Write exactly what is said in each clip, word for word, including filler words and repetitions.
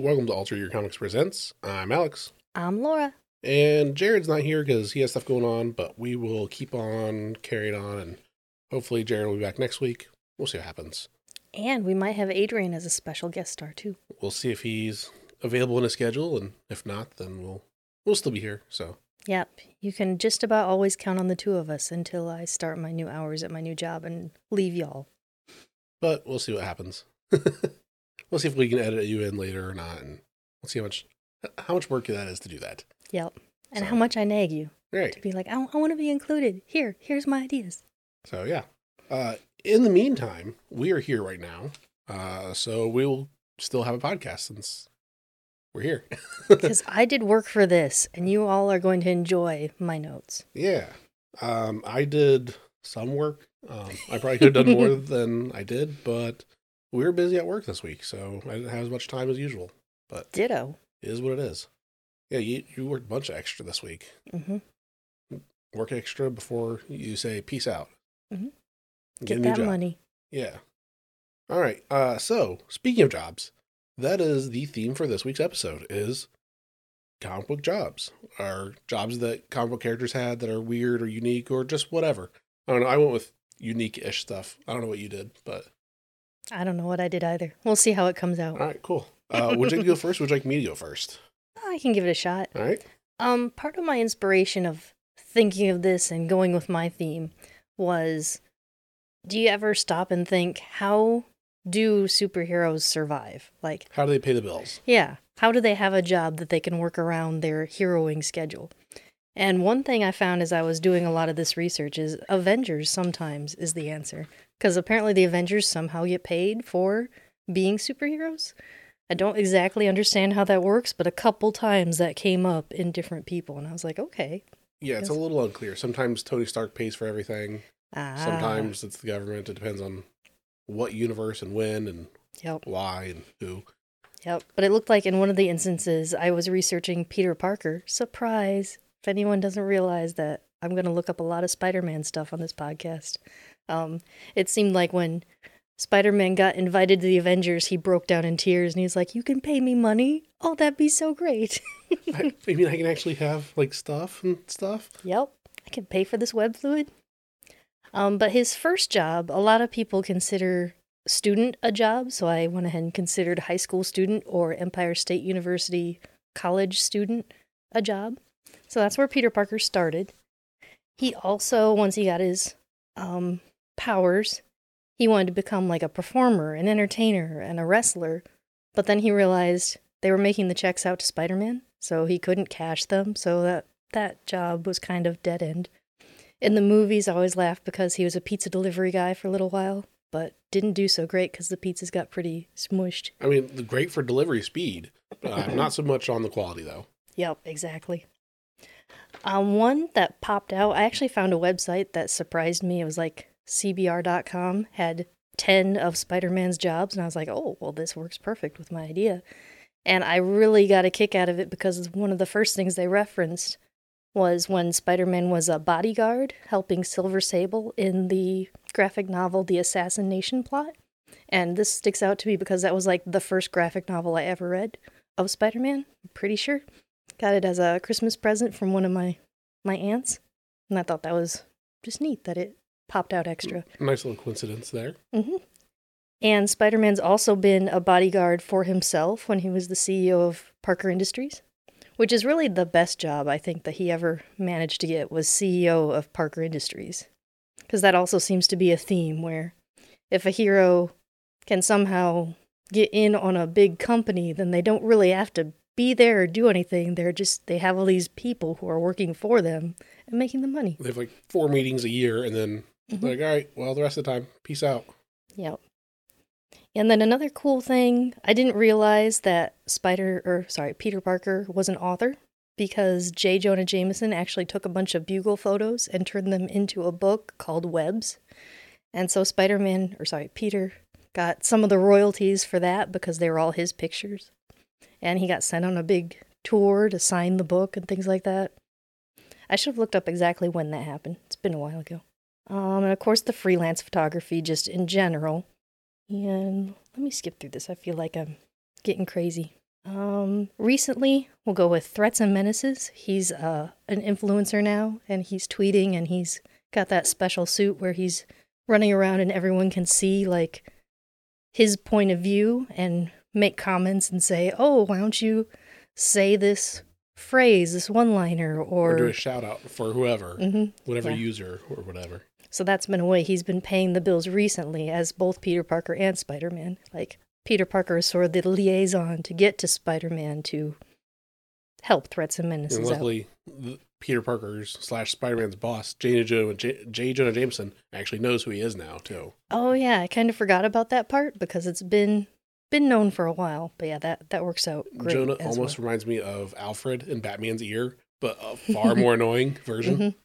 Welcome to Alter Your Comics Presents. I'm Alex. I'm Laura. And Jared's not here because he has stuff going on, but we will keep on carrying on, and hopefully Jared will be back next week. We'll see what happens. And we might have Adrian as a special guest star, too. We'll see if he's available in his schedule, and if not, then we'll we'll still be here, so. Yep. You can just about always count on the two of us until I start my new hours at my new job and leave y'all. But we'll see what happens. We'll see if we can edit you in later or not, and we'll see how much how much work that is to do that. Yep. And so, how much I nag you. Right. To be like, I, I want to be included. Here, here's my ideas. So, yeah. Uh, in the meantime, we are here right now, uh, so we'll still have a podcast since we're here. Because I did work for this, and you all are going to enjoy my notes. Yeah. Um, I did some work. Um, I probably could have done more than I did, but... we were busy at work this week, so I didn't have as much time as usual. But ditto. It is what it is. Yeah, you, you worked a bunch of extra this week. Mm-hmm. Work extra before you say peace out. Mm-hmm. Get, Get that job. Money. Yeah. All right. Uh, so, speaking of jobs, that is the theme for this week's episode, is comic book jobs. Or jobs that comic book characters had that are weird or unique or just whatever. I don't know. I went with unique-ish stuff. I don't know what you did, but... I don't know what I did either. We'll see how it comes out. All right, cool. Uh, would you like to go first? Or would you like me to go first? I can give it a shot. All right. Um, part of my inspiration of thinking of this and going with my theme was, do you ever stop and think, how do superheroes survive? Like, how do they pay the bills? Yeah. How do they have a job that they can work around their heroing schedule? And one thing I found as I was doing a lot of this research is Avengers sometimes is the answer. Because apparently the Avengers somehow get paid for being superheroes. I don't exactly understand how that works, but a couple times that came up in different people. And I was like, okay. Yeah, it's a little unclear. Sometimes Tony Stark pays for everything. Ah. Sometimes it's the government. It depends on what universe and when and yep. why and who. Yep. But it looked like in one of the instances I was researching Peter Parker. Surprise. If anyone doesn't realize that, I'm going to look up a lot of Spider-Man stuff on this podcast. Um, it seemed like when Spider-Man got invited to the Avengers, he broke down in tears and he's like, you can pay me money? Oh, that'd be so great. I, I mean, I can actually have like stuff and stuff. Yep. I can pay for this web fluid. Um, but his first job, a lot of people consider student a job. So I went ahead and considered high school student or Empire State University college student a job. So that's where Peter Parker started. He also, once he got his um, powers, he wanted to become like a performer, an entertainer, and a wrestler. But then he realized they were making the checks out to Spider-Man, so he couldn't cash them. So that, that job was kind of dead end. In the movies, I always laughed because he was a pizza delivery guy for a little while, but didn't do so great because the pizzas got pretty smooshed. I mean, great for delivery speed, uh, not so much on the quality, though. Yep, exactly. Um, one that popped out, I actually found a website that surprised me. It was like C B R dot com had ten of Spider-Man's jobs. And I was like, oh, well, this works perfect with my idea. And I really got a kick out of it because one of the first things they referenced was when Spider-Man was a bodyguard helping Silver Sable in the graphic novel, The Assassination Plot. And this sticks out to me because that was like the first graphic novel I ever read of Spider-Man, I'm pretty sure. Got it as a Christmas present from one of my, my aunts. And I thought that was just neat that it popped out extra. Nice little coincidence there. Mm-hmm. And Spider-Man's also been a bodyguard for himself when he was the C E O of Parker Industries, which is really the best job I think that he ever managed to get was C E O of Parker Industries. Because that also seems to be a theme where if a hero can somehow get in on a big company, then they don't really have to be there or do anything. They're just, they have all these people who are working for them and making the money. They have like four meetings a year and then mm-hmm. they're like, all right, well, the rest of the time, peace out. Yep. And then another cool thing, I didn't realize that Spider, or sorry, Peter Parker was an author because J. Jonah Jameson actually took a bunch of Bugle photos and turned them into a book called Webs. And so Spider-Man, or sorry, Peter got some of the royalties for that because they were all his pictures. And he got sent on a big tour to sign the book and things like that. I should have looked up exactly when that happened. It's been a while ago. Um, and of course, the freelance photography just in general. And let me skip through this. I feel like I'm getting crazy. Um, recently, we'll go with Threats and Menaces. He's uh, an influencer now, and he's tweeting, and he's got that special suit where he's running around and everyone can see, like, his point of view and make comments and say, oh, why don't you say this phrase, this one-liner, or... Or do a shout-out for whoever, mm-hmm. whatever yeah. user or whatever. So that's been a way he's been paying the bills recently as both Peter Parker and Spider-Man. Like, Peter Parker is sort of the liaison to get to Spider-Man to help Threats and Menaces and luckily, out. The Peter Parker's slash Spider-Man's boss, J. Jonah, J. J. Jonah Jameson, actually knows who he is now, too. Oh, yeah. I kind of forgot about that part because it's been... Been known for a while, but yeah, that, that works out great. Jonah almost well. reminds me of Alfred in Batman's Ear, but a far more annoying version mm-hmm.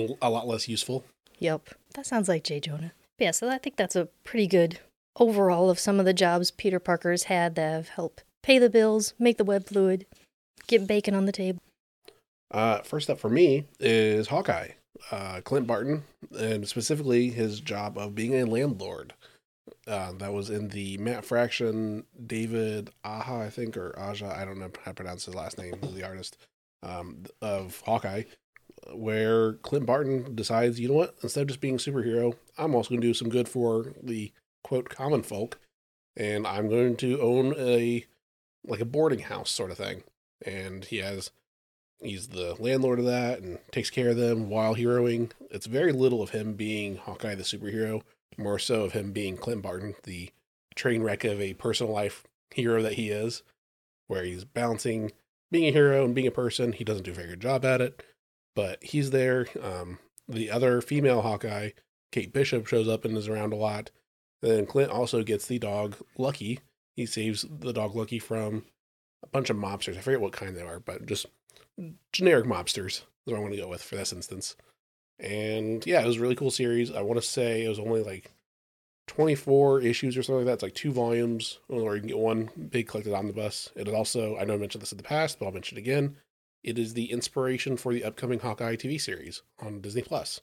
and a lot less useful. Yep. That sounds like J. Jonah. But yeah, so I think that's a pretty good overall of some of the jobs Peter Parker's had that have helped pay the bills, make the web fluid, get bacon on the table. Uh, first up for me is Hawkeye, uh, Clint Barton, and specifically his job of being a landlord. Uh, that was in the Matt Fraction, David Aja, I think, or Aja, I don't know how to pronounce his last name, the artist, um, of Hawkeye, where Clint Barton decides, you know what, instead of just being a superhero, I'm also going to do some good for the, quote, common folk, and I'm going to own a, like a boarding house sort of thing. And he has, he's the landlord of that and takes care of them while heroing. It's very little of him being Hawkeye the superhero. More so of him being Clint Barton, the train wreck of a personal life hero that he is, where he's balancing being a hero and being a person. He doesn't do a very good job at it, but he's there. Um, the other female Hawkeye, Kate Bishop, shows up and is around a lot. And then Clint also gets the dog, Lucky. He saves the dog, Lucky, from a bunch of mobsters. I forget what kind they are, but just generic mobsters is what I want to go with for this instance. And yeah, it was a really cool series. I want to say it was only like twenty-four issues or something like that. It's like two volumes, or you can get one big collected omnibus. It is also, I know I mentioned this in the past, but I'll mention it again. It is the inspiration for the upcoming Hawkeye T V series on Disney Plus.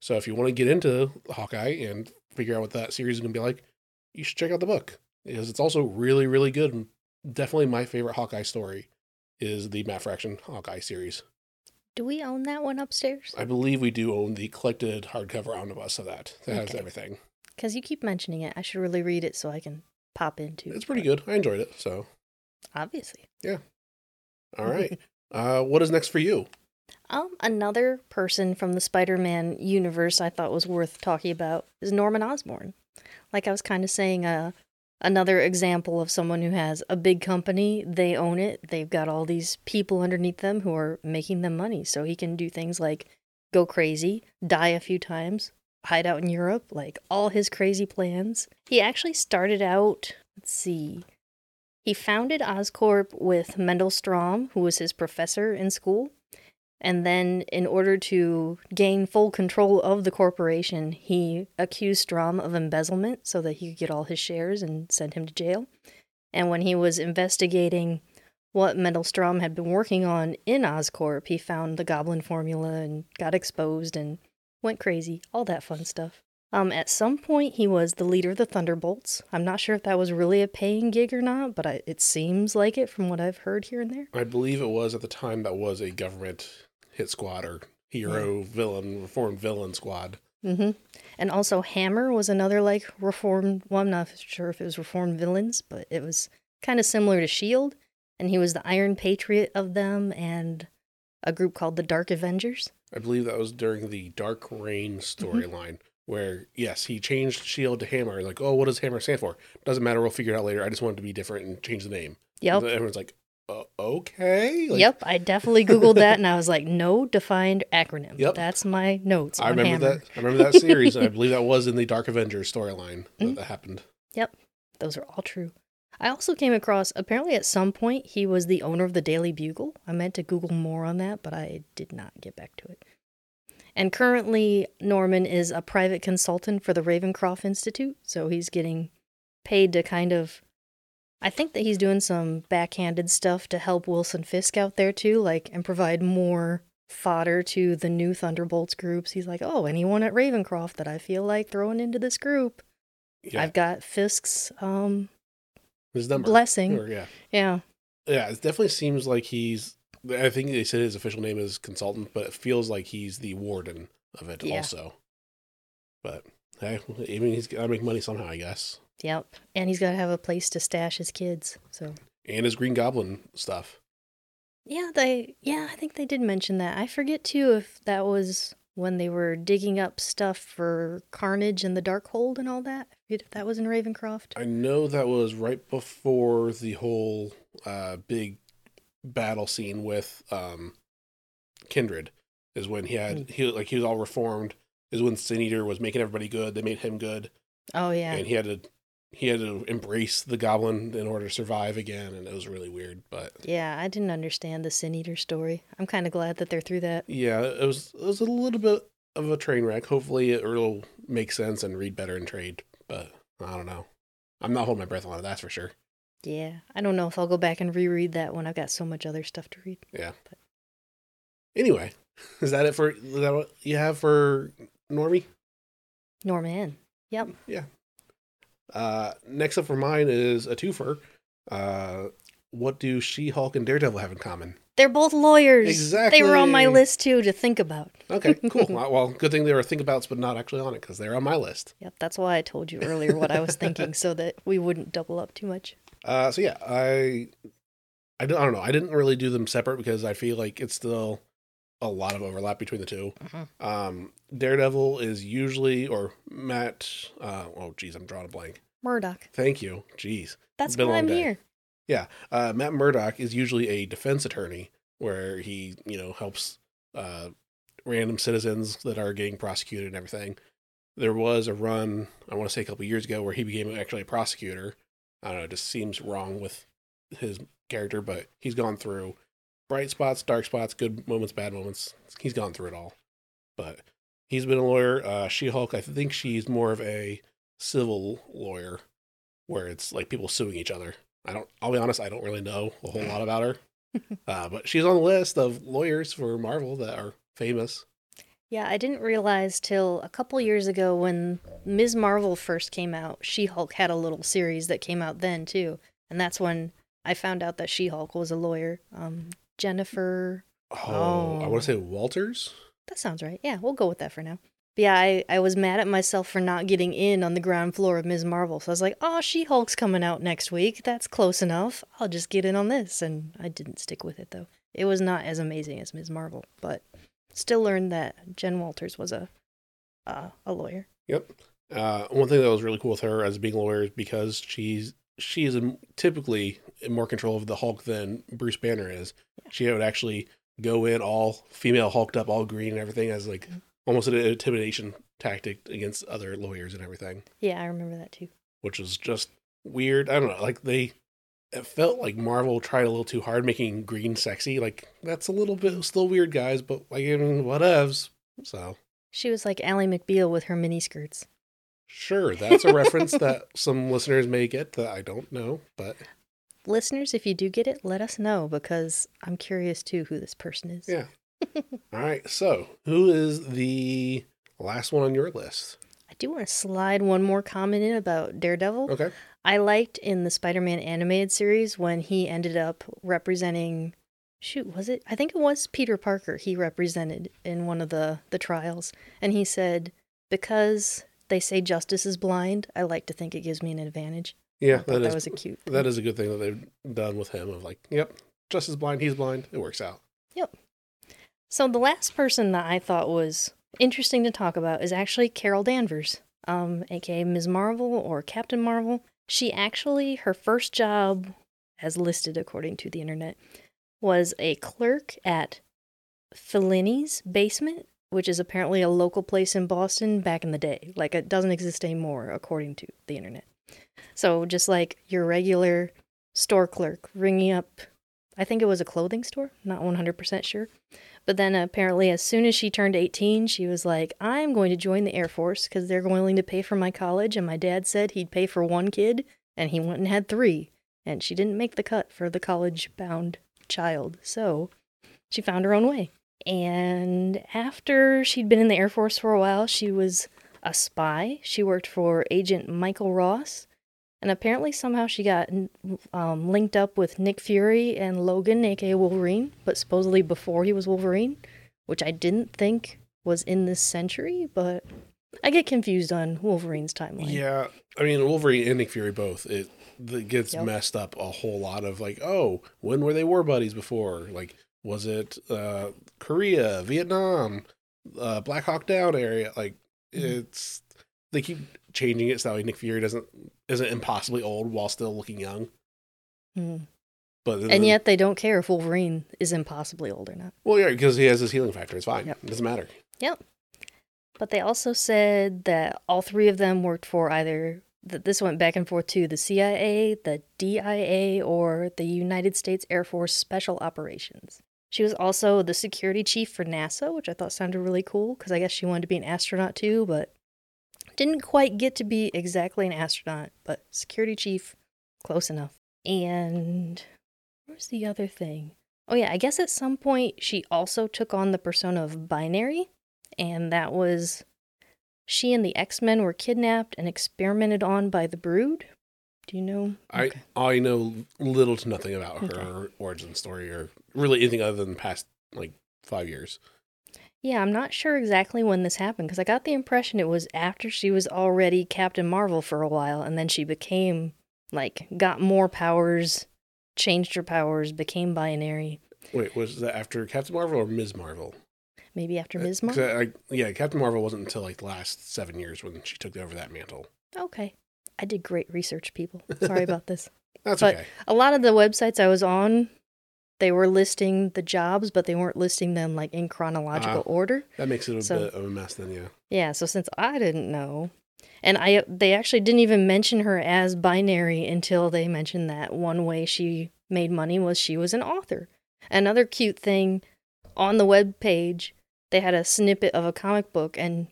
So if you want to get into Hawkeye and figure out what that series is going to be like, you should check out the book because it's also really, really good. Definitely my favorite Hawkeye story is the Matt Fraction Hawkeye series. Do we own that one upstairs? I believe we do own the collected hardcover omnibus of that. That okay. has everything. Because you keep mentioning it. I should really read it so I can pop into it. It's pretty but... good. I enjoyed it, so. Obviously. Yeah. All right. uh, what is next for you? Um, another person from the Spider-Man universe I thought was worth talking about is Norman Osborn. Like I was kind of saying, uh, another example of someone who has a big company, they own it, they've got all these people underneath them who are making them money, so he can do things like go crazy, die a few times, hide out in Europe, like all his crazy plans. He actually started out, let's see, he founded Oscorp with Mendel Strom, who was his professor in school, and then in order to gain full control of the corporation, he accused Strom of embezzlement so that he could get all his shares and send him to jail. And when he was investigating what Mendel Strom had been working on in Oscorp, he found the Goblin formula and got exposed and went crazy, all that fun stuff. Um, at some point, he was the leader of the Thunderbolts. I'm not sure if that was really a paying gig or not, but I, it seems like it from what I've heard here and there. I believe it was at the time that was a government hit squad or hero yeah. villain, reformed villain squad. Mm-hmm. And also Hammer was another like reformed, well, I'm not sure if it was reformed villains, but it was kind of similar to S H I E L D. And he was the Iron Patriot of them and a group called the Dark Avengers. I believe that was during the Dark Reign storyline mm-hmm. where, yes, he changed S H I E L D to Hammer. Like, oh, what does Hammer stand for? Doesn't matter. We'll figure it out later. I just wanted to be different and change the name. Yep. And everyone's like, Uh, okay. Like, yep, I definitely Googled that, and I was like, "No defined acronym." Yep. That's my notes. I remember Hammer. that. I remember that series. And I believe that was in the Dark Avengers storyline that, mm-hmm. that happened. Yep, those are all true. I also came across apparently at some point he was the owner of the Daily Bugle. I meant to Google more on that, but I did not get back to it. And currently, Norman is a private consultant for the Ravencroft Institute, so he's getting paid to kind of. I think that he's doing some backhanded stuff to help Wilson Fisk out there, too, like, and provide more fodder to the new Thunderbolts groups. He's like, oh, anyone at Ravencroft that I feel like throwing into this group, yeah. I've got Fisk's um, His number. blessing. Or, yeah. yeah. Yeah, it definitely seems like he's, I think they said his official name is consultant, but it feels like he's the warden of it yeah. also. But hey, I mean, he's got to make money somehow, I guess. Yep. And he's got to have a place to stash his kids. So. And his Green Goblin stuff. Yeah, they. Yeah, I think they did mention that. I forget, too, if that was when they were digging up stuff for Carnage and the Darkhold and all that. I forget if that was in Ravencroft. I know that was right before the whole uh, big battle scene with um, Kindred is when he had, he like he was all reformed, is when Sin Eater was making everybody good. They made him good. Oh, yeah. And he had to he had to embrace the goblin in order to survive again, and it was really weird. But yeah, I didn't understand the Sin Eater story. I'm kind of glad that they're through that. Yeah, it was it was a little bit of a train wreck. Hopefully it will make sense and read better in trade, but I don't know. I'm not holding my breath on it, that's for sure. Yeah, I don't know if I'll go back and reread that one. I've got so much other stuff to read. Yeah. But. Anyway, is that it for, is that what you have for Normie? Norman. Yep. Yeah. Uh, next up for mine is a twofer. Uh, what do She-Hulk and Daredevil have in common? They're both lawyers. Exactly. They were on my list, too, to think about. Okay, cool. Well, good thing they were think abouts, but not actually on it, because they're on my list. Yep, that's why I told you earlier what I was thinking, so that we wouldn't double up too much. Uh, so yeah, I, I don't, I don't know. I didn't really do them separate because I feel like it's still a lot of overlap between the two. Uh-huh. Um, Daredevil is usually, or Matt, uh, oh geez, I'm drawing a blank. Murdoch. Thank you. Geez. That's why I'm day. here. Yeah. Uh, Matt Murdock is usually a defense attorney where he, you know, helps, uh, random citizens that are getting prosecuted and everything. There was a run, I want to say a couple years ago, where he became actually a prosecutor. I don't know, it just seems wrong with his character, but he's gone through bright spots, dark spots, good moments, bad moments. He's gone through it all. But he's been a lawyer. Uh, She-Hulk, I think she's more of a civil lawyer where it's like people suing each other. I don't, I'll be honest, I don't really know a whole lot about her. Uh, but she's on the list of lawyers for Marvel that are famous. Yeah, I didn't realize till a couple years ago when Miz Marvel first came out, She-Hulk had a little series that came out then, too. And that's when I found out that She-Hulk was a lawyer. Um, Jennifer... Oh, oh, I want to say Walters? That sounds right. Yeah, we'll go with that for now. But yeah, I, I was mad at myself for not getting in on the ground floor of Miz Marvel. So I was like, oh, She-Hulk's coming out next week. That's close enough. I'll just get in on this. And I didn't stick with it, though. It was not as amazing as Miz Marvel, but... Still learned that Jen Walters was a uh, a lawyer. Yep. Uh, one thing that was really cool with her as being a lawyer is because she's she is in, typically in more control of the Hulk than Bruce Banner is. Yeah. She would actually go in all female, hulked up, all green and everything as like mm-hmm. almost an intimidation tactic against other lawyers and everything. Yeah, I remember that too. Which was just weird. I don't know. Like they, it felt like Marvel tried a little too hard making green sexy. Like, that's a little bit still weird, guys, but like, I mean, whatevs. So. She was like Ally McBeal with her miniskirts. Sure, that's a reference that some listeners may get that I don't know, but. Listeners, if you do get it, let us know, because I'm curious too who this person is. Yeah. All right, so who is the last one on your list? I do want to slide one more comment in about Daredevil. Okay. I liked in the Spider-Man animated series when he ended up representing, shoot, was it? I think it was Peter Parker he represented in one of the, the trials. And he said, because they say justice is blind, I like to think it gives me an advantage. Yeah, that, is, that was a cute. That is a good thing that they've done with him of like, yep, justice is blind, he's blind, it works out. Yep. So the last person that I thought was interesting to talk about is actually Carol Danvers, um, a k a. Miz Marvel or Captain Marvel. She actually, her first job, as listed according to the internet, was a clerk at Fellini's Basement, which is apparently a local place in Boston back in the day. Like, it doesn't exist anymore, according to the internet. So, just like your regular store clerk ringing up, I think it was a clothing store, not one hundred percent sure. But then apparently as soon as she turned eighteen, she was like, I'm going to join the Air Force because they're willing to pay for my college. And my dad said he'd pay for one kid, and he went and had three. And she didn't make the cut for the college-bound child. So she found her own way. And after she'd been in the Air Force for a while, she was a spy. She worked for Agent Michael Ross. And apparently somehow she got um, linked up with Nick Fury and Logan, aka Wolverine, but supposedly before he was Wolverine, which I didn't think was in this century, but I get confused on Wolverine's timeline. Yeah, I mean, Wolverine and Nick Fury both, it, it gets yep. messed up a whole lot of like, oh, when were they war buddies before? Like, was it uh, Korea, Vietnam, uh, Black Hawk Down area? Like, mm-hmm. it's, they keep changing it so that way Nick Fury doesn't isn't impossibly old while still looking young. Mm-hmm. But then, and yet they don't care if Wolverine is impossibly old or not. Well, yeah, because he has his healing factor. It's fine. Yep. It doesn't matter. Yep. But they also said that all three of them worked for either, that this went back and forth to the C I A, the D I A, or the United States Air Force Special Operations. She was also the security chief for NASA, which I thought sounded really cool, because I guess she wanted to be an astronaut too, but didn't quite get to be exactly an astronaut, but security chief, close enough. And where's the other thing? Oh yeah, I guess at some point she also took on the persona of Binary, and that was she and the X-Men were kidnapped and experimented on by the Brood. Do you know? I okay. I know little to nothing about her okay. origin story or really anything other than the past, like, five years. Yeah, I'm not sure exactly when this happened, because I got the impression it was after she was already Captain Marvel for a while, and then she became, like, got more powers, changed her powers, became Binary. Wait, was that after Captain Marvel or Miz Marvel? Maybe after Miz Marvel? I, I, yeah, Captain Marvel wasn't until, like, the last seven years when she took over that mantle. Okay. I did great research, people. Sorry about this. That's but okay. A lot of the websites I was on, they were listing the jobs, but they weren't listing them, like, in chronological uh, order. That makes it a so, bit of a mess then, yeah. Yeah, so since I didn't know, and I they actually didn't even mention her as Binary until they mentioned that one way she made money was she was an author. Another cute thing, on the webpage, they had a snippet of a comic book, and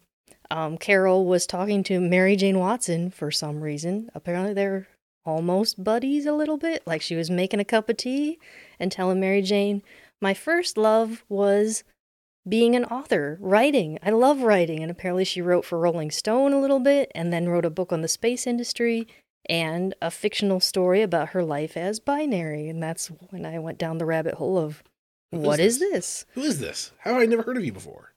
um, Carol was talking to Mary Jane Watson for some reason. Apparently they're almost buddies a little bit. Like, she was making a cup of tea and telling Mary Jane, my first love was being an author, writing. I love writing. And apparently she wrote for Rolling Stone a little bit and then wrote a book on the space industry and a fictional story about her life as Binary. And that's when I went down the rabbit hole of, what is this? Who is this? How have I never heard of you before?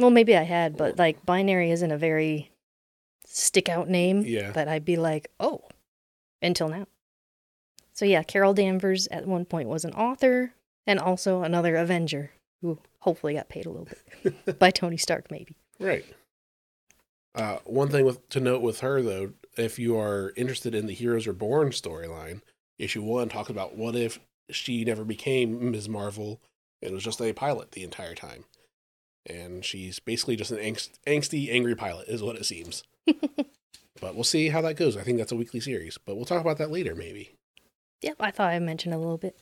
Well, maybe I had, but, like, Binary isn't a very stick-out name yeah. that I'd be like, oh, until now. So, yeah, Carol Danvers at one point was an author and also another Avenger who hopefully got paid a little bit by Tony Stark, maybe. Right. Uh, one thing with, to note with her, though, if you are interested in the Heroes Reborn storyline, issue one talks about what if she never became Miz Marvel and was just a pilot the entire time. And she's basically just an angst, angsty, angry pilot is what it seems. But we'll see how that goes. I think that's a weekly series, but we'll talk about that later maybe. Yep, I thought I mentioned a little bit.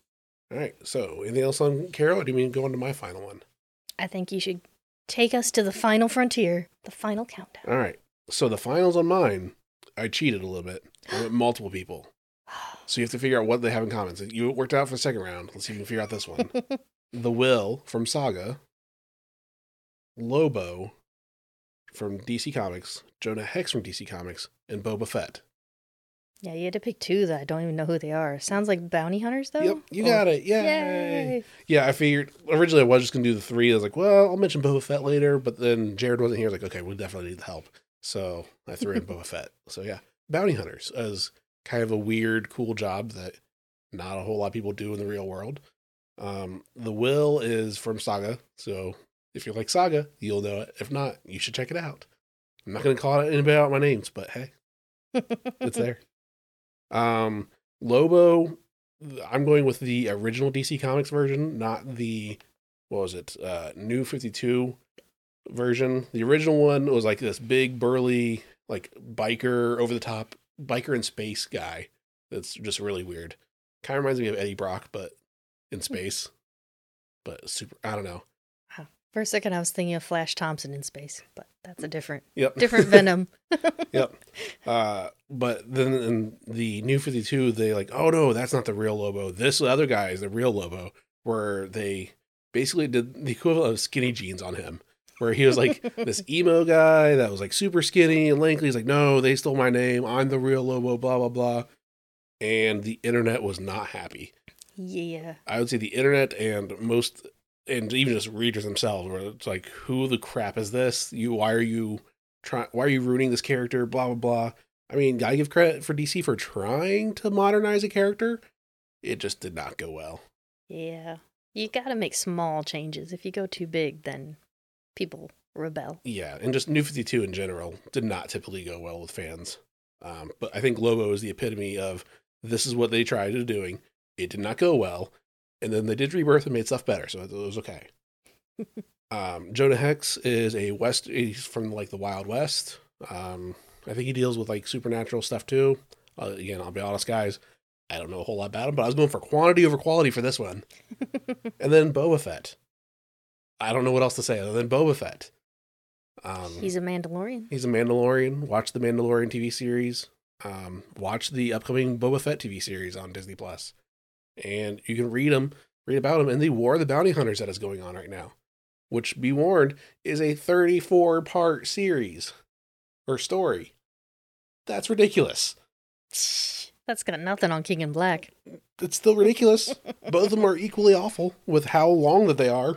All right, so anything else on Carol, or do you mean go on to my final one? I think you should take us to the final frontier, the final countdown. All right, so the finals on mine, I cheated a little bit. I went multiple people. So you have to figure out what they have in common. So you worked out for the second round. Let's see if you can figure out this one. The Will from Saga. Lobo from D C Comics. Jonah Hex from D C Comics. And Boba Fett. Yeah, you had to pick two that I don't even know who they are. Sounds like bounty hunters, though? Yep, you oh. got it. Yay. Yay. Yeah, I figured, originally I was just going to do the three. I was like, well, I'll mention Boba Fett later. But then Jared wasn't here. I was like, okay, we definitely need the help. So I threw in Boba Fett. So yeah, bounty hunters as kind of a weird, cool job that not a whole lot of people do in the real world. Um, the Will is from Saga, so if you like Saga, you'll know it. If not, you should check it out. I'm not going to call anybody out my names, but hey, it's there. Um, Lobo, I'm going with the original D C Comics version, not the, what was it, uh, New fifty-two version. The original one was like this big, burly, like biker, over-the-top biker in space guy that's just really weird. Kind of reminds me of Eddie Brock, but in space. But super, I don't know. Wow. For a second, I was thinking of Flash Thompson in space, but that's a different yep. different Venom. Yep. Uh, but then in the New fifty-two, they like, oh no, that's not the real Lobo. This other guy is the real Lobo, where they basically did the equivalent of skinny jeans on him. where he was like this emo guy that was like super skinny and lanky. He's like, no, they stole my name. I'm the real Lobo, blah, blah, blah. And the internet was not happy. Yeah. I would say the internet and most, and even just readers themselves, where it's like, who the crap is this? You, why are you trying, why are you ruining this character? Blah, blah, blah. I mean, gotta give credit for D C for trying to modernize a character. It just did not go well. Yeah. You gotta make small changes. If you go too big, then people rebel. Yeah, and just New fifty-two in general did not typically go well with fans. Um, but I think Lobo is the epitome of this is what they tried to doing. It did not go well. And then they did Rebirth and made stuff better, so it was okay. um, Jonah Hex is a West, he's from like the Wild West. Um, I think he deals with like supernatural stuff too. Uh, again, I'll be honest, guys, I don't know a whole lot about him, but I was going for quantity over quality for this one. And then Boba Fett. I don't know what else to say other than Boba Fett. Um, he's a Mandalorian. He's a Mandalorian. Watch the Mandalorian T V series. Um, watch the upcoming Boba Fett T V series on Disney Plus. And you can read him, read about him in the War of the Bounty Hunters that is going on right now, which, be warned, is a thirty-four part series or story. That's ridiculous. That's got nothing on King and Black. It's still ridiculous. Both of them are equally awful with how long that they are.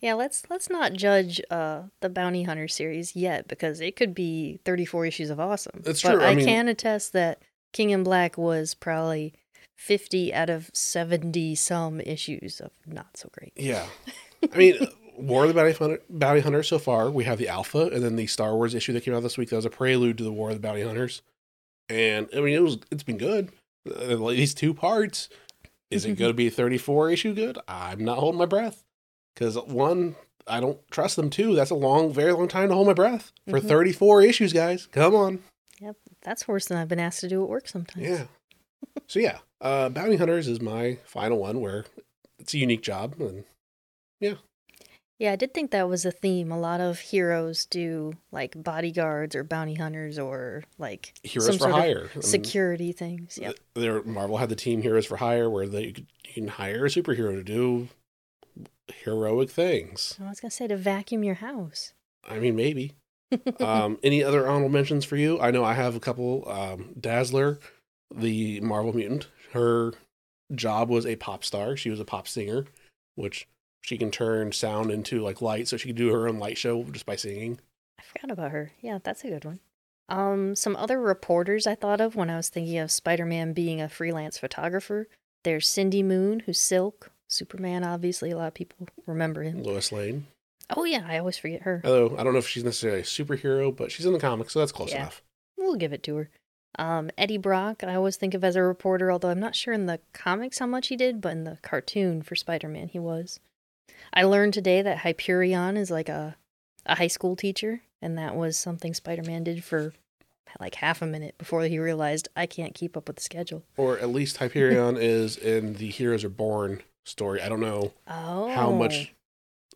Yeah, let's let's not judge uh, the Bounty Hunter series yet, because it could be thirty-four issues of awesome. That's true. But I, I mean, can attest that King and Black was probably fifty out of seventy some issues of not so great. Yeah. I mean, War of the Bounty Hunter, Bounty Hunter so far, we have the Alpha, and then the Star Wars issue that came out this week that was a prelude to the War of the Bounty Hunters. And, I mean, it was, it's been good. At least two parts. Is it going to be thirty-four issue good? I'm not holding my breath. Because, one, I don't trust them. Two, that's a long, very long time to hold my breath. For mm-hmm. thirty-four issues, guys. Come on. Yep. That's worse than I've been asked to do at work sometimes. Yeah. So, yeah. Uh, Bounty Hunters is my final one where it's a unique job. And yeah. Yeah, I did think that was a theme. A lot of heroes do, like, bodyguards or bounty hunters or, like, Heroes some for sort Hire. Of security I mean, things. Yeah. Their, Marvel had the team Heroes for Hire where they you can hire a superhero to do heroic things. I was going to say to vacuum your house. I mean, maybe. um, any other honorable mentions for you? I know I have a couple. Um, Dazzler, the Marvel mutant, her job was a pop star. She was a pop singer, which she can turn sound into like light, so she can do her own light show just by singing. I forgot about her. Yeah, that's a good one. Um, some other reporters I thought of when I was thinking of Spider-Man being a freelance photographer. There's Cindy Moon, who's Silk. Superman, obviously, a lot of people remember him. Lois Lane. Oh, yeah, I always forget her. Although, I don't know if she's necessarily a superhero, but she's in the comics, so that's close yeah. enough. We'll give it to her. Um, Eddie Brock, I always think of as a reporter, although I'm not sure in the comics how much he did, but in the cartoon for Spider-Man, he was. I learned today that Hyperion is like a, a high school teacher, and that was something Spider-Man did for like half a minute before he realized, I can't keep up with the schedule. Or at least Hyperion is in the Heroes Reborn story. I don't know oh. how much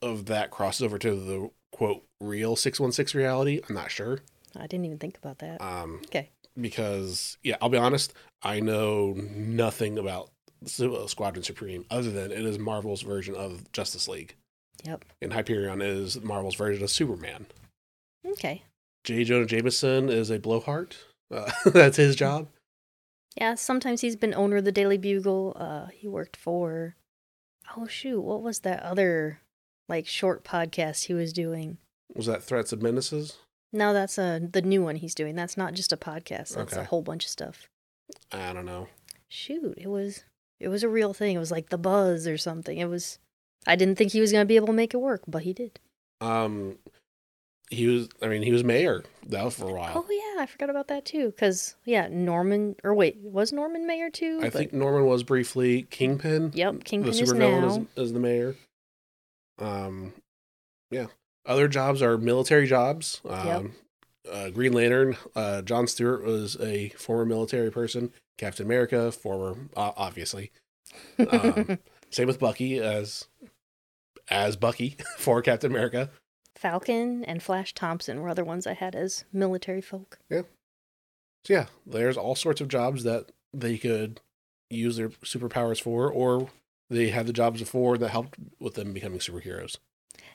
of that crosses over to the, quote, real six one six reality. I'm not sure. I didn't even think about that. Um, okay. Because, yeah, I'll be honest, I know nothing about Squadron Supreme other than it is Marvel's version of Justice League. Yep. And Hyperion is Marvel's version of Superman. Okay. J. Jonah Jameson is a blowhard. Uh, that's his job. Yeah, sometimes he's been owner of the Daily Bugle. Uh, he worked for... Oh, shoot. What was that other, like, short podcast he was doing? Was that Threats and Menaces? No, that's a, the new one he's doing. That's not just a podcast. That's okay. A whole bunch of stuff. I don't know. Shoot. It was it was a real thing. It was like The Buzz or something. It was... I didn't think he was going to be able to make it work, but he did. Um, he was... I mean, he was mayor. That was for a while. Oh, yeah. I forgot about that, too. Because, yeah, Norman... Or wait, was Norman mayor, too? I but... think Norman was briefly. Kingpin? Yep, Kingpin is now. The supervillain is, is the mayor. Um, yeah. Other jobs are military jobs. Um, yep. uh, Green Lantern. Uh, John Stewart was a former military person. Captain America, former, uh, obviously. Um, same with Bucky as, as Bucky for Captain America. Falcon and Flash Thompson were other ones I had as military folk. Yeah. So yeah, there's all sorts of jobs that they could use their superpowers for, or they had the jobs before that helped with them becoming superheroes.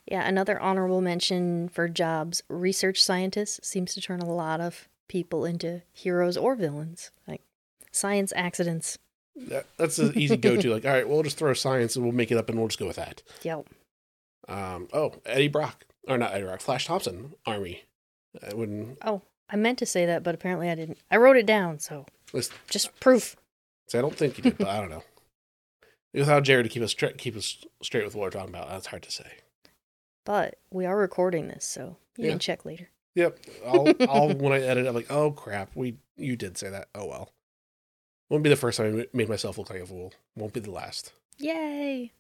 Yeah, another honorable mention for jobs. Research scientist seems to turn a lot of people into heroes or villains. Like science accidents. That, that's an easy go-to. Like, all right, we'll just throw science and we'll make it up and we'll just go with that. Yep. Um, oh, Eddie Brock. Or not Eddie Brock. Flash Thompson. Army. I wouldn't... Oh, I meant to say that, but apparently I didn't. I wrote it down, so Listen, just proof. So I don't think you did, but I don't know. Without Jared to keep us tra- keep us straight with what we're talking about, that's hard to say. But we are recording this, so you yeah. can check later. Yep. I'll, I'll when I edit, I'm like, oh crap, we you did say that. Oh well. Won't be the first time I made myself look like a fool. Won't be the last. Yay!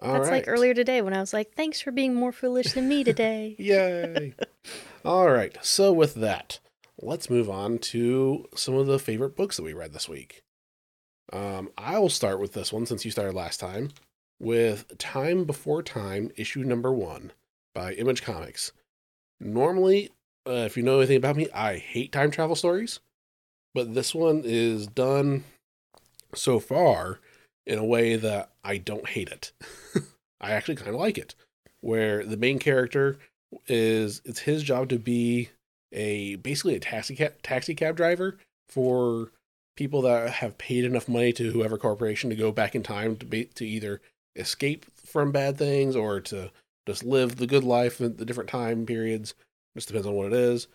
All That's right. Like earlier today when I was like, thanks for being more foolish than me today. Yay! All right. So with that, let's move on to some of the favorite books that we read this week. Um, I will start with this one since you started last time with Time Before Time, issue number one by Image Comics. Normally, uh, if you know anything about me, I hate time travel stories, but this one is done so far in a way that I don't hate it. I actually kind of like it, where the main character is, it's his job to be a, basically a taxi cab, taxi cab driver for people that have paid enough money to whoever corporation to go back in time to be, to either escape from bad things or to just live the good life in the different time periods. Just depends on what it is.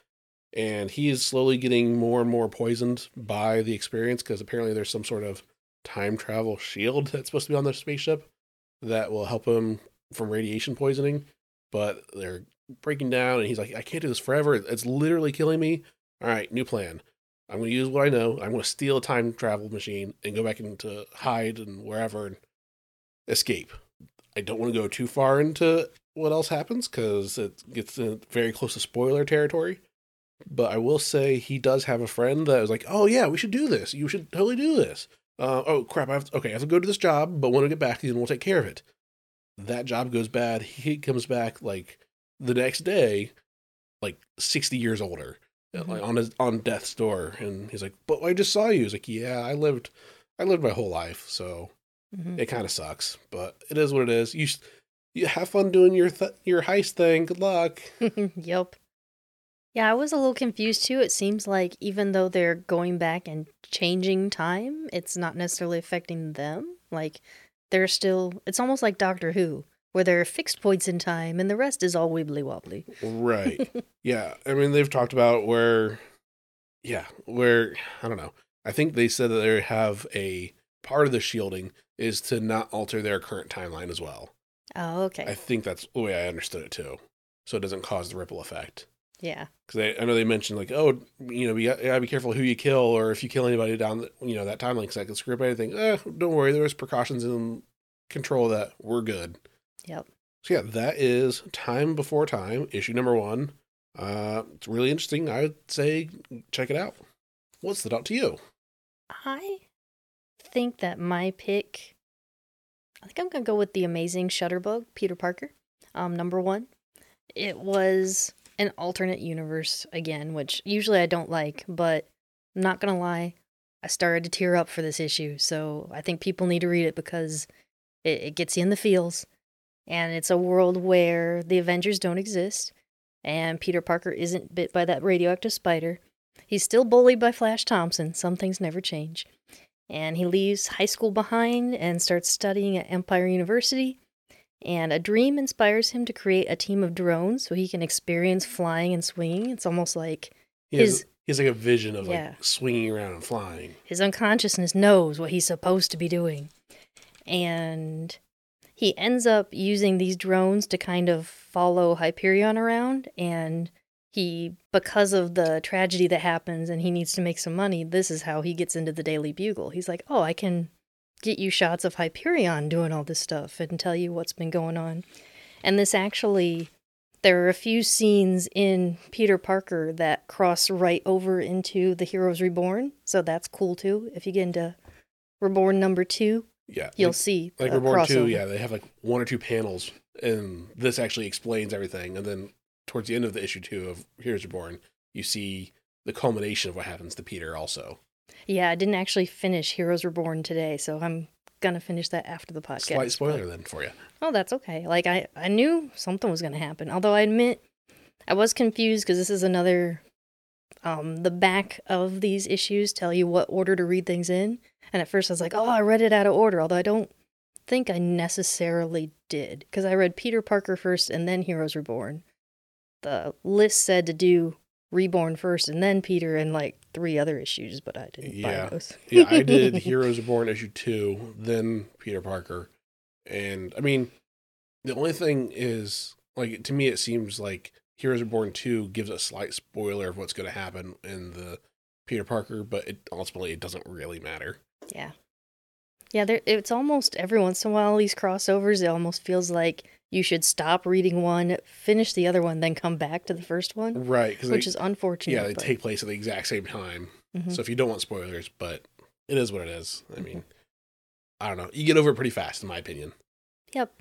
And he is slowly getting more and more poisoned by the experience because apparently there's some sort of time travel shield that's supposed to be on their spaceship that will help him from radiation poisoning. But they're breaking down and he's like, I can't do this forever. It's literally killing me. All right, new plan. I'm going to use what I know. I'm going to steal a time travel machine and go back into hide and wherever and escape. I don't want to go too far into what else happens because it gets very close to spoiler territory. But I will say he does have a friend that was like, oh yeah, we should do this. You should totally do this. Uh, oh crap. I have to, okay, I have to go to this job, but when I get back, then we'll take care of it. That job goes bad. He comes back like the next day, like sixty years older. Like on his on death's door, and he's like, "But I just saw you." He's like, "Yeah, I lived, I lived my whole life, so mm-hmm. it kind of sucks, but it is what it is. You, you have fun doing your th- your heist thing. Good luck." Yep. Yeah, I was a little confused too. It seems like even though they're going back and changing time, it's not necessarily affecting them. Like they're still. It's almost like Doctor Who, where there are fixed points in time and the rest is all wibbly-wobbly. Right. Yeah. I mean, they've talked about where, yeah, where, I don't know. I think they said that they have a part of the shielding is to not alter their current timeline as well. Oh, okay. I think that's the way I understood it too. So it doesn't cause the ripple effect. Yeah. Because I know they mentioned like, oh, you know, you gotta be careful who you kill or if you kill anybody down, the, you know, that timeline because I can screw up anything. Eh, don't worry. There's precautions and control that we're good. Yep. So yeah, that is Time Before Time, issue number one. Uh, it's really interesting. I would say check it out. What stood out to you? I think that my pick, I think I'm going to go with The Amazing Shutterbug, Peter Parker, um, number one. It was an alternate universe again, which usually I don't like, but I'm not going to lie, I started to tear up for this issue. So I think people need to read it because it, it gets you in the feels. And it's a world where the Avengers don't exist, and Peter Parker isn't bit by that radioactive spider. He's still bullied by Flash Thompson. Some things never change. And he leaves high school behind and starts studying at Empire University. And a dream inspires him to create a team of drones so he can experience flying and swinging. It's almost like he his... Has, he has like a vision of yeah. like swinging around and flying. His unconsciousness knows what he's supposed to be doing. And he ends up using these drones to kind of follow Hyperion around, and he, because of the tragedy that happens and he needs to make some money, this is how he gets into the Daily Bugle. He's like, oh, I can get you shots of Hyperion doing all this stuff and tell you what's been going on. And this actually, there are a few scenes in Peter Parker that cross right over into the Heroes Reborn, so that's cool too. If you get into Reborn number two, yeah, you'll like, see like Reborn two. Yeah, they have like one or two panels, and this actually explains everything. And then towards the end of the issue two of Heroes Reborn, you see the culmination of what happens to Peter also. Yeah, I didn't actually finish Heroes Reborn today, so I'm gonna finish that after the podcast. Slight spoiler then for you. Oh, that's okay. Like I, I knew something was gonna happen. Although I admit, I was confused because this is another. Um, the back of these issues tell you what order to read things in, and at first I was like, oh, I read it out of order. Although I don't think I necessarily did because I read Peter Parker first and then Heroes Reborn. The list said to do Reborn first and then Peter and like three other issues, but I didn't yeah. buy those. yeah, I did Heroes Reborn issue two, then Peter Parker. And I mean, the only thing is, like, to me, it seems like Heroes Reborn two gives a slight spoiler of what's going to happen in the Peter Parker, but it, ultimately it doesn't really matter. Yeah. Yeah, there, it's almost every once in a while, these crossovers, it almost feels like you should stop reading one, finish the other one, then come back to the first one. Right. Which they, is unfortunate. Yeah, they but... take place at the exact same time. Mm-hmm. So if you don't want spoilers, but it is what it is. I mm-hmm. mean, I don't know. You get over it pretty fast, in my opinion. Yep.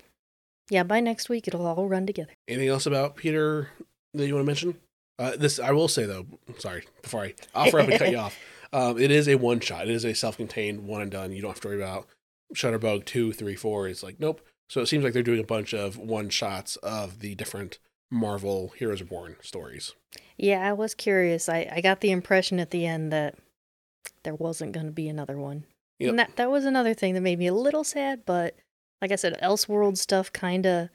Yeah, by next week, it'll all run together. Anything else about Peter that you want to mention? Uh, this, I will say, though, sorry, before I offer up and cut you off, um, it is a one-shot. It is a self-contained one and done. You don't have to worry about Shutterbug two, three, four. It's like, nope. So it seems like they're doing a bunch of one-shots of the different Marvel Heroes Reborn stories. Yeah, I was curious. I, I got the impression at the end that there wasn't going to be another one. Yep. And that, that was another thing that made me a little sad, but like I said, Elseworld stuff kind of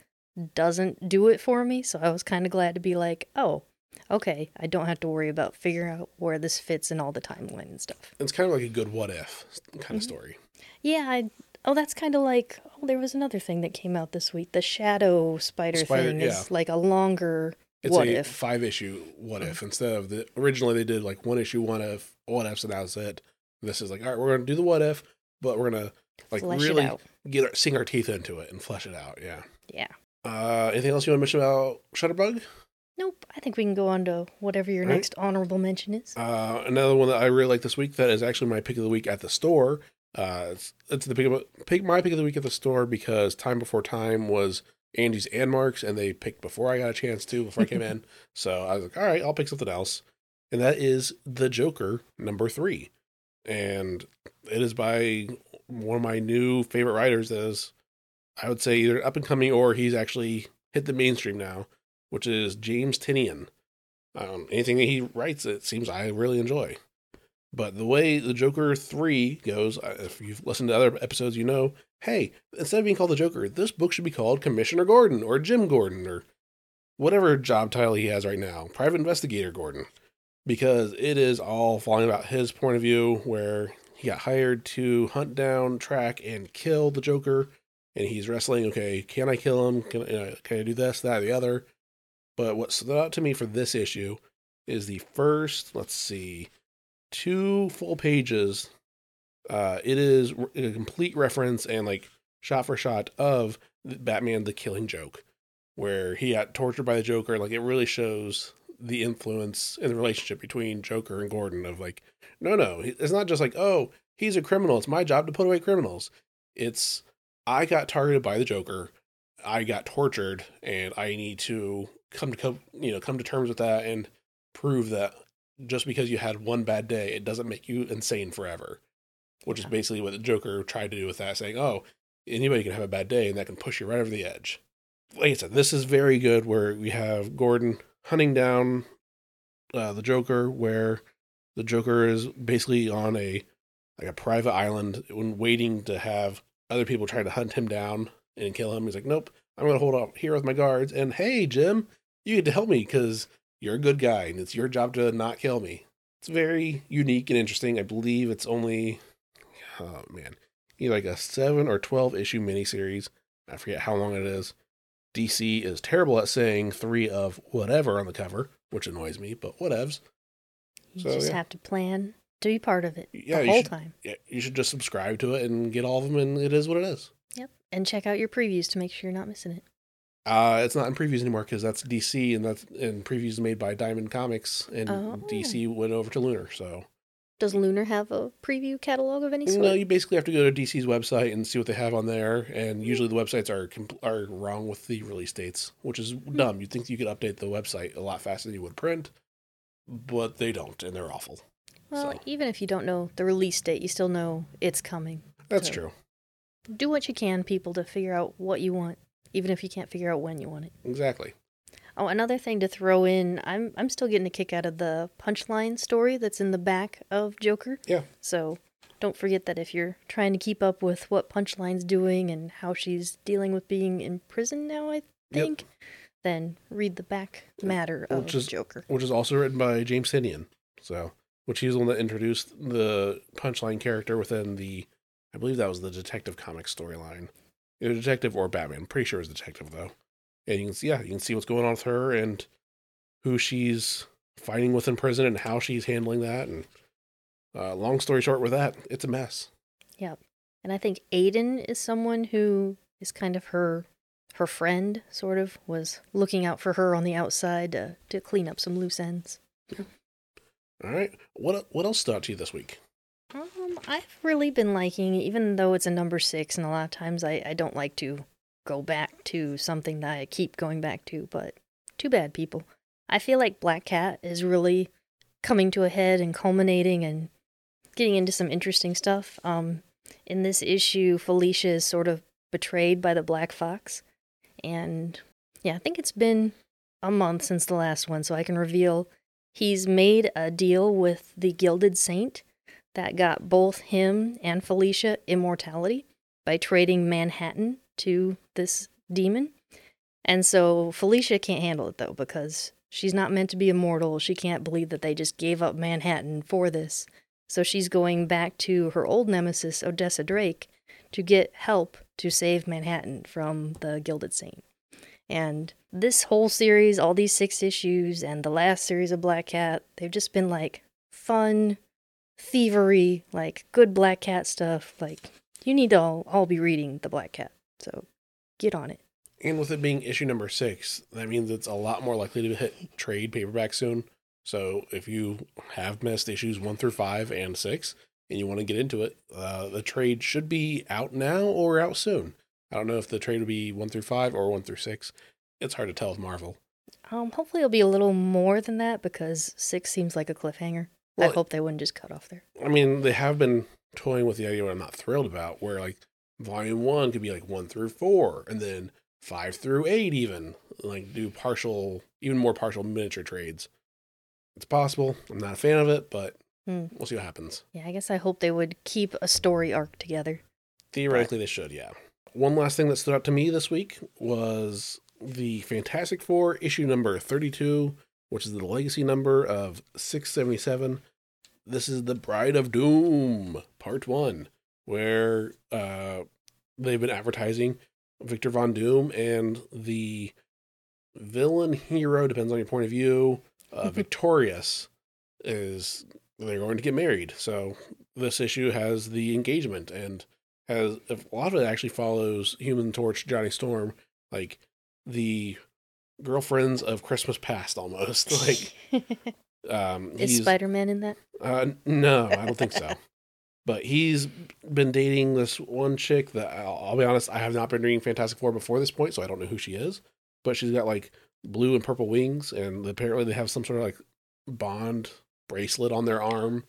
doesn't do it for me. So I was kind of glad to be like, oh, okay, I don't have to worry about figuring out where this fits in all the timeline and stuff. It's kind of like a good what if kind mm-hmm. of story. Yeah, I... Oh, that's kind of like, oh, there was another thing that came out this week. The Shadow Spider, Spider thing is yeah. like a longer it's what a if. It's a five-issue what if. Mm-hmm. Instead of the, originally they did like one-issue what if, what ifs, and that was it. This is like, all right, we're going to do the what if, but we're going to like flesh really get our, sink our teeth into it and flesh it out, yeah. Yeah. Uh, anything else you want to mention about Shutterbug? Nope. I think we can go on to whatever your all next right. honorable mention is. Uh, another one that I really like this week that is actually my pick of the week at the store. Uh, it's, it's the pick, of, pick my pick of the week at the store because Time Before Time was Angie's and Mark's, and they picked before I got a chance to, before I came in. So I was like, all right, I'll pick something else. And that is The Joker, number three. And it is by one of my new favorite writers that is, I would say, either up and coming or he's actually hit the mainstream now, which is James Tynion. Um, anything that he writes, it seems I really enjoy. But the way The Joker three goes, if you've listened to other episodes, you know, hey, instead of being called The Joker, this book should be called Commissioner Gordon or Jim Gordon or whatever job title he has right now, Private Investigator Gordon, because it is all falling about his point of view where he got hired to hunt down, track, and kill the Joker, and he's wrestling, okay, can I kill him? Can, uh, can I do this, that, or the other? But what stood out to me for this issue is the first, let's see, two full pages. Uh, it is a complete reference and like shot for shot of Batman, The Killing Joke, where he got tortured by the Joker. Like it really shows the influence and the relationship between Joker and Gordon of like, no, no, it's not just like, oh, he's a criminal. It's my job to put away criminals. It's I got targeted by the Joker. I got tortured and I need to come to come, you know, come to terms with that and prove that just because you had one bad day, it doesn't make you insane forever, which yeah. is basically what the Joker tried to do with that, saying, oh, anybody can have a bad day, and that can push you right over the edge. Like I said, this is very good, where we have Gordon hunting down uh, the Joker, where the Joker is basically on a like a private island when waiting to have other people try to hunt him down and kill him. He's like, nope, I'm going to hold out here with my guards, and hey, Jim, you get to help me, because you're a good guy, and it's your job to not kill me. It's very unique and interesting. I believe it's only, oh man, either like a seven or twelve issue miniseries. I forget how long it is. D C is terrible at saying three of whatever on the cover, which annoys me, but whatevs. You so, just yeah. have to plan to be part of it yeah, the whole should, time. Yeah, you should just subscribe to it and get all of them, and it is what it is. Yep, and check out your previews to make sure you're not missing it. Uh, it's not in previews anymore because that's D C and that's and previews made by Diamond Comics and oh. D C went over to Lunar. So, does Lunar have a preview catalog of any sort? No, you basically have to go to D C's website and see what they have on there. And usually the websites are are wrong with the release dates, which is hmm. dumb. You'd think you could update the website a lot faster than you would print, but they don't, and they're awful. Well, so. Even if you don't know the release date, you still know it's coming. That's so. True. do what you can, people, to figure out what you want, even if you can't figure out when you want it. Exactly. Oh, another thing to throw in, I'm I'm still getting a kick out of the punchline story that's in the back of Joker. Yeah. So don't forget that if you're trying to keep up with what Punchline's doing and how she's dealing with being in prison now, I think, yep. then read the back matter yeah. of is, Joker. Which is also written by James Tinian, so which he's the one that introduced the Punchline character within the, I believe that was the Detective Comics storyline. Either Detective or Batman. I'm pretty sure it was Detective, though. And you can see, yeah, you can see what's going on with her and who she's fighting with in prison and how she's handling that. And uh, long story short with that, it's a mess. Yeah. And I think Aiden is someone who is kind of her her friend, sort of, was looking out for her on the outside to, to clean up some loose ends. Yeah. All right. What what else stood out to you this week? Um, I've really been liking, even though it's a number six, and a lot of times I, I don't like to go back to something that I keep going back to, but too bad, people. I feel like Black Cat is really coming to a head and culminating and getting into some interesting stuff. Um, in this issue, Felicia is sort of betrayed by the Black Fox, and yeah, I think it's been a month since the last one, so I can reveal he's made a deal with the Gilded Saint that got both him and Felicia immortality by trading Manhattan to this demon. And so Felicia can't handle it, though, because she's not meant to be immortal. She can't believe that they just gave up Manhattan for this. So she's going back to her old nemesis, Odessa Drake, to get help to save Manhattan from the Gilded Saint. And this whole series, all these six issues, and the last series of Black Cat, they've just been, like, fun, thievery, like, good Black Cat stuff. Like, you need to all, all be reading the Black Cat. So get on it. And with it being issue number six, that means it's a lot more likely to hit trade paperback soon. So if you have missed issues one through five and six and you want to get into it, uh, the trade should be out now or out soon. I don't know if the trade will be one through five or one through six. It's hard to tell with Marvel. Um, hopefully it'll be a little more than that because six seems like a cliffhanger. Well, I hope they wouldn't just cut off there. I mean, they have been toying with the idea what I'm not thrilled about, where like, Volume one could be like one through four, and then five through eight even. Like do partial, even more partial miniature trades. It's possible. I'm not a fan of it, but mm. we'll see what happens. Yeah, I guess I hope they would keep a story arc together. Theoretically, but they should, yeah. One last thing that stood out to me this week was the Fantastic Four issue number thirty-two, which is the legacy number of six seventy-seven. This is the Bride of Doom, part one. Where uh, they've been advertising Victor Von Doom and the villain hero, depends on your point of view, uh, Victorious, is they're going to get married. So this issue has the engagement and has a lot of it actually follows Human Torch, Johnny Storm, like the girlfriends of Christmas past almost. Like, um, is Spider-Man in that? Uh, no, I don't think so. But he's been dating this one chick that, I'll, I'll be honest, I have not been reading Fantastic Four before this point, so I don't know who she is. But she's got, like, blue and purple wings, and apparently they have some sort of, like, Bond bracelet on their arm.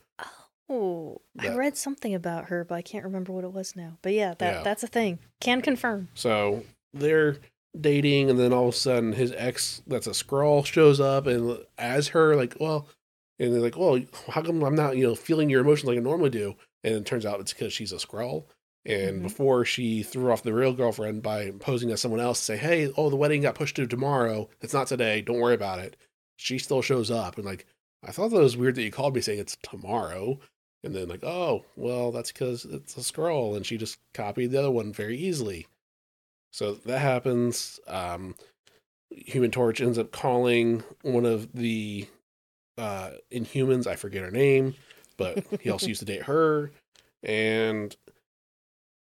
Oh, that, I read something about her, but I can't remember what it was now. But yeah, that yeah. that's a thing. Can confirm. So they're dating, and then all of a sudden his ex, that's a Skrull, shows up, and as her, like, well, and they're like, well, how come I'm not, you know, feeling your emotions like I normally do? And it turns out it's because she's a Skrull. And mm-hmm. before she threw off the real girlfriend by posing as someone else to say, hey, oh, the wedding got pushed to tomorrow. It's not today. Don't worry about it. She still shows up. And like, I thought that was weird that you called me saying it's tomorrow. And then like, oh, well, that's because it's a Skrull. And she just copied the other one very easily. So that happens. Um, Human Torch ends up calling one of the uh, Inhumans. I forget her name. But he also used to date her. And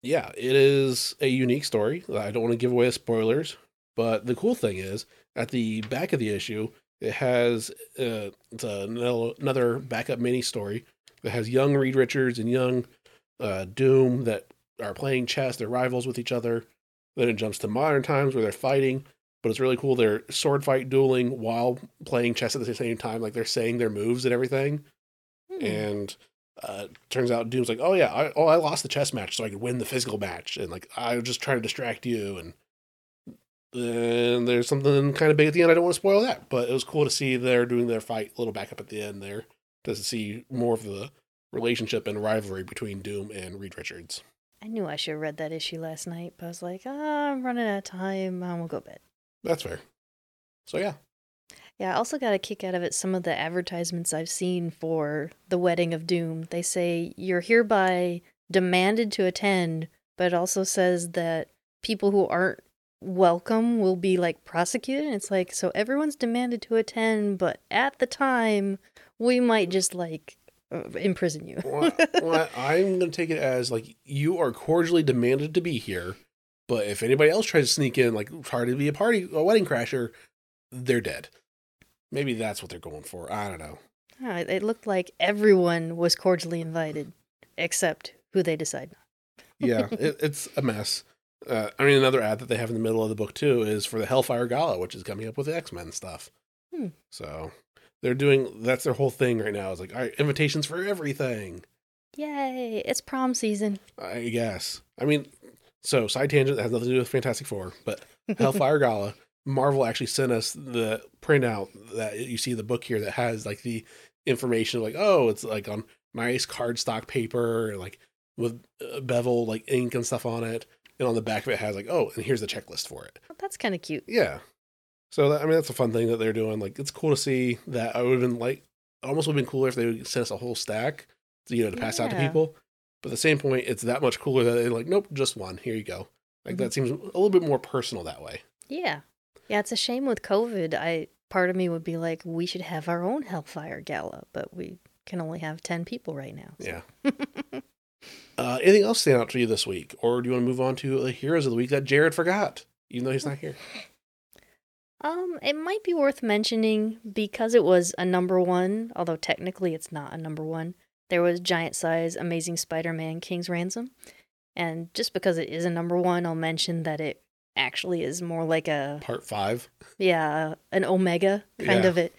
yeah, it is a unique story. I don't want to give away the spoilers. But the cool thing is, at the back of the issue, it has uh, it's another backup mini story that has young Reed Richards and young uh, Doom that are playing chess. They're rivals with each other. Then it jumps to modern times where they're fighting. But it's really cool. They're sword fight dueling while playing chess at the same time. Like they're saying their moves and everything. And Uh, turns out Doom's like, oh yeah, I, oh I lost the chess match so I could win the physical match, and like I was just trying to distract you, and then there's something kind of big at the end. I don't want to spoil that, but it was cool to see they're doing their fight a little back up at the end there, just to see more of the relationship and rivalry between Doom and Reed Richards. I knew I should have read that issue last night, but I was like, ah, I'm running out of time. I will go to bed. That's fair. So yeah. Yeah, I also got a kick out of it. Some of the advertisements I've seen for the Wedding of Doom, they say you're hereby demanded to attend, but it also says that people who aren't welcome will be like prosecuted. And it's like, so everyone's demanded to attend, but at the time, we might just like uh, imprison you. well, well, I'm going to take it as like you are cordially demanded to be here, but if anybody else tries to sneak in, like try to be a party, a wedding crasher, they're dead. Maybe that's what they're going for. I don't know. Oh, it looked like everyone was cordially invited, except who they decide not. Yeah, it, it's a mess. Uh, I mean, another ad that they have in the middle of the book, too, is for the Hellfire Gala, which is coming up with the X-Men stuff. Hmm. So they're doing, that's their whole thing right now. It's like, all right, invitations for everything. Yay, it's prom season. I guess. I mean, so side tangent, that has nothing to do with Fantastic Four, but Hellfire Gala. Marvel actually sent us the printout that you see the book here that has like the information of like, oh, it's like on nice cardstock paper and like with bevel, like ink and stuff on it. And on the back of it has like, oh, and here's the checklist for it. Well, that's kind of cute. Yeah. So that, I mean, that's a fun thing that they're doing. Like, it's cool to see that. I would have been like, almost would have been cooler if they would send us a whole stack, to, you know, to pass yeah. out to people. But at the same point, it's that much cooler that they're like, nope, just one. Here you go. Like mm-hmm. that seems a little bit more personal that way. Yeah. Yeah, it's a shame with COVID. I part of me would be like, we should have our own Hellfire Gala, but we can only have ten people right now. So. Yeah. uh, anything else stand out to you this week? Or do you want to move on to the Heroes of the Week that Jared forgot, even though he's not here? Um, it might be worth mentioning, because it was a number one, although technically it's not a number one, there was Giant Size Amazing Spider-Man King's Ransom. And just because it is a number one, I'll mention that it actually is more like a part five. Yeah, an omega kind yeah. of it.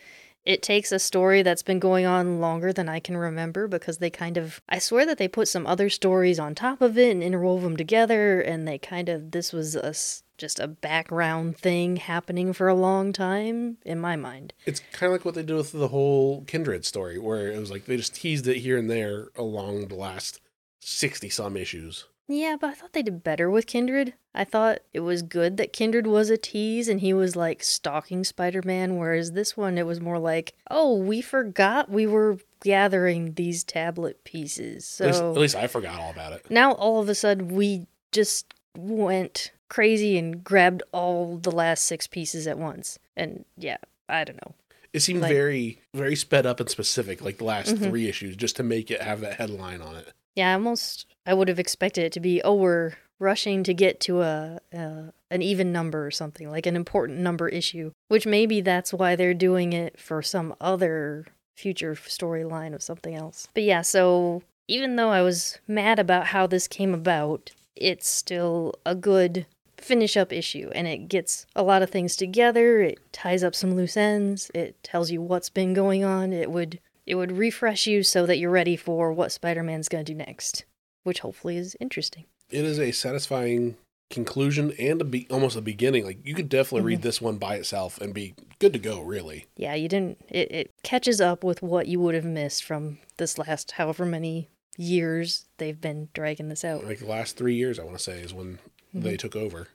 It takes a story that's been going on longer than I can remember, because they kind of, I swear that they put some other stories on top of it and interwove them together, and they kind of, this was a, just a background thing happening for a long time in my mind. It's kind of like what they did with the whole Kindred story, where it was like they just teased it here and there along the last sixty some issues. Yeah, but I thought they did better with Kindred. I thought it was good that Kindred was a tease and he was like stalking Spider-Man, whereas this one, it was more like, oh, we forgot we were gathering these tablet pieces. So at least, at least I forgot all about it. Now all of a sudden we just went crazy and grabbed all the last six pieces at once. And yeah, I don't know. It seemed like, very, very sped up and specific, like the last mm-hmm. three issues, just to make it have that headline on it. Yeah, I almost, I would have expected it to be, oh, we're rushing to get to a, a an even number or something, like an important number issue, which maybe that's why they're doing it for some other future storyline of something else. But yeah, so even though I was mad about how this came about, it's still a good finish up issue, and it gets a lot of things together, it ties up some loose ends, it tells you what's been going on, it would... It would refresh you so that you're ready for what Spider-Man's going to do next, which hopefully is interesting. It is a satisfying conclusion and a be- almost a beginning. Like, you could definitely mm-hmm. read this one by itself and be good to go, really. Yeah, you didn't. It, it catches up with what you would have missed from this last however many years they've been dragging this out. Like the last three years, I want to say, is when mm-hmm. they took over.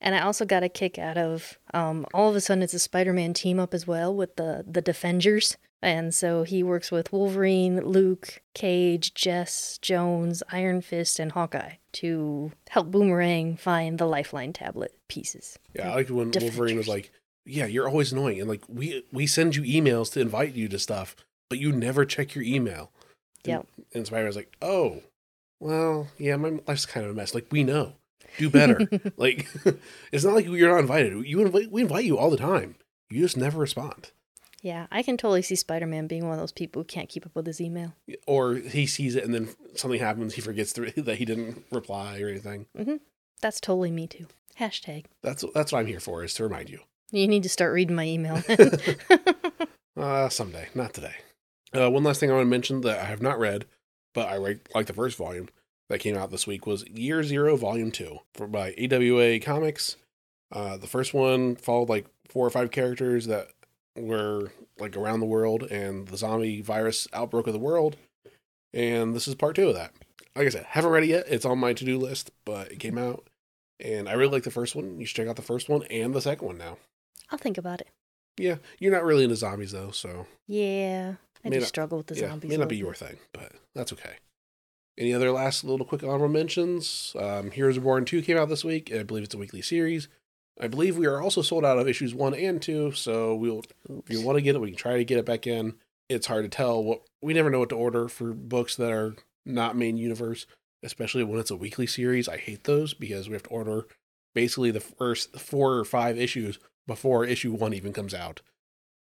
And I also got a kick out of, um, all of a sudden it's a Spider-Man team up as well with the, the Defenders. And so he works with Wolverine, Luke, Cage, Jess, Jones, Iron Fist, and Hawkeye to help Boomerang find the Lifeline tablet pieces. Yeah, I liked when Defenders. Wolverine was like, yeah, you're always annoying. And like, we we send you emails to invite you to stuff, but you never check your email. Yeah. And Spider-Man's like, oh, well, yeah, my life's kind of a mess. Like, we know. Do better. Like, it's not like you're not invited. You invite, we invite you all the time. You just never respond. Yeah, I can totally see Spider-Man being one of those people who can't keep up with his email. Or he sees it and then something happens, he forgets that he didn't reply or anything. Mm-hmm. That's totally me too. Hashtag. That's, that's what I'm here for, is to remind you. You need to start reading my email. uh, someday, not today. Uh, one last thing I want to mention that I have not read, but I like, like the first volume that came out this week was Year Zero Volume two for, by A W A Comics. Uh, the first one followed like four or five characters that were like around the world and the zombie virus outbroke of the world. And this is part two of that. Like I said, haven't read it yet. It's on my to-do list, but it came out. And I really like the first one. You should check out the first one and the second one now. I'll think about it. Yeah. You're not really into zombies, though, so. Yeah. I may do not, struggle with the yeah, zombies. May not be your thing, but that's okay. Any other last little quick honorable mentions? Um, Heroes Reborn two came out this week. I believe it's a weekly series. I believe we are also sold out of issues one and two, so we'll. Oops. If you want to get it, we can try to get it back in. It's hard to tell. What we never know what to order for books that are not main universe, especially when it's a weekly series. I hate those because we have to order basically the first four or five issues before issue one even comes out.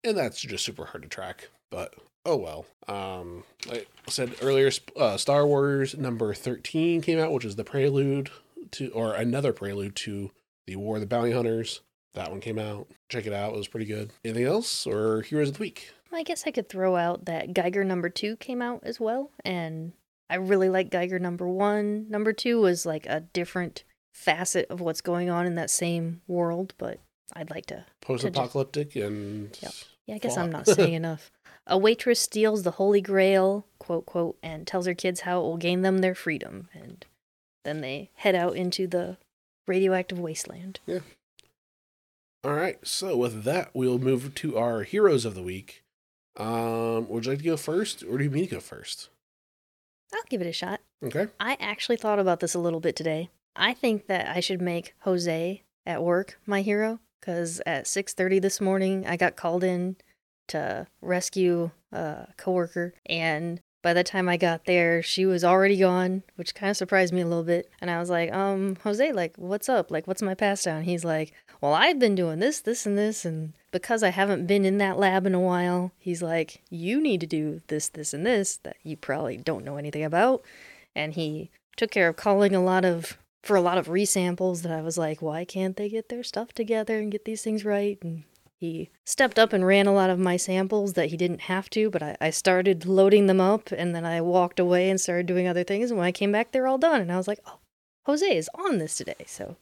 And that's just super hard to track, but oh well. Um, like I said earlier, uh, Star Wars number thirteen came out, which is the prelude to, or another prelude to the War of the Bounty Hunters. That one came out. Check it out. It was pretty good. Anything else? Or Heroes of the Week? I guess I could throw out that Geiger number two came out as well, and I really like Geiger number one. Number two was like a different facet of what's going on in that same world, but I'd like to... Post-apocalyptic to just... and... Yep. Yeah, I guess fall. I'm not saying enough. A waitress steals the Holy Grail, quote, quote, and tells her kids how it will gain them their freedom, and then they head out into the radioactive wasteland. Yeah. All right, so with that, we'll move to our Heroes of the Week. Um, would you like to go first, or do you mean to go first? I'll give it a shot. Okay. I actually thought about this a little bit today. I think that I should make Jose at work my hero, because at six thirty this morning, I got called in to rescue a coworker, and by the time I got there, she was already gone, which kind of surprised me a little bit. And I was like, um, Jose, like, what's up? Like, what's my pass down? He's like, well, I've been doing this, this, and this. And because I haven't been in that lab in a while, he's like, you need to do this, this, and this that you probably don't know anything about. And he took care of calling a lot of, for a lot of resamples that I was like, why can't they get their stuff together and get these things right? And he stepped up and ran a lot of my samples that he didn't have to, but I, I started loading them up, and then I walked away and started doing other things, and when I came back, they were all done, and I was like, oh, Jose is on this today, so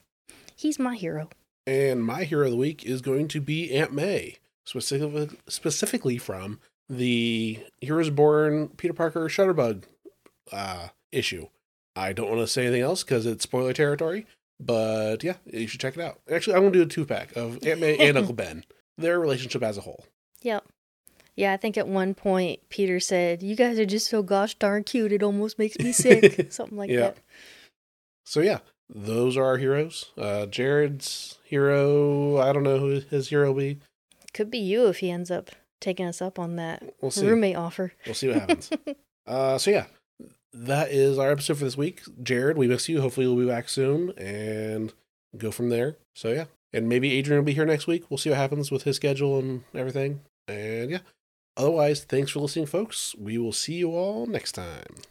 he's my hero. And my hero of the week is going to be Aunt May, specific, specifically from the Heroes Born Peter Parker Shutterbug uh, issue. I don't want to say anything else because it's spoiler territory, but yeah, you should check it out. Actually, I'm going to do a two-pack of Aunt May and Uncle Ben. Their relationship as a whole. Yep. Yeah, I think at one point Peter said, you guys are just so gosh darn cute, it almost makes me sick. Something like yeah. that. So yeah, those are our heroes. Uh, Jared's hero, I don't know who his hero will be. Could be you if he ends up taking us up on that we'll roommate offer. We'll see what happens. uh, so yeah, that is our episode for this week. Jared, we miss you. Hopefully you'll be back soon and go from there. So yeah. And maybe Adrian will be here next week. We'll see what happens with his schedule and everything. And yeah. Otherwise, thanks for listening, folks. We will see you all next time.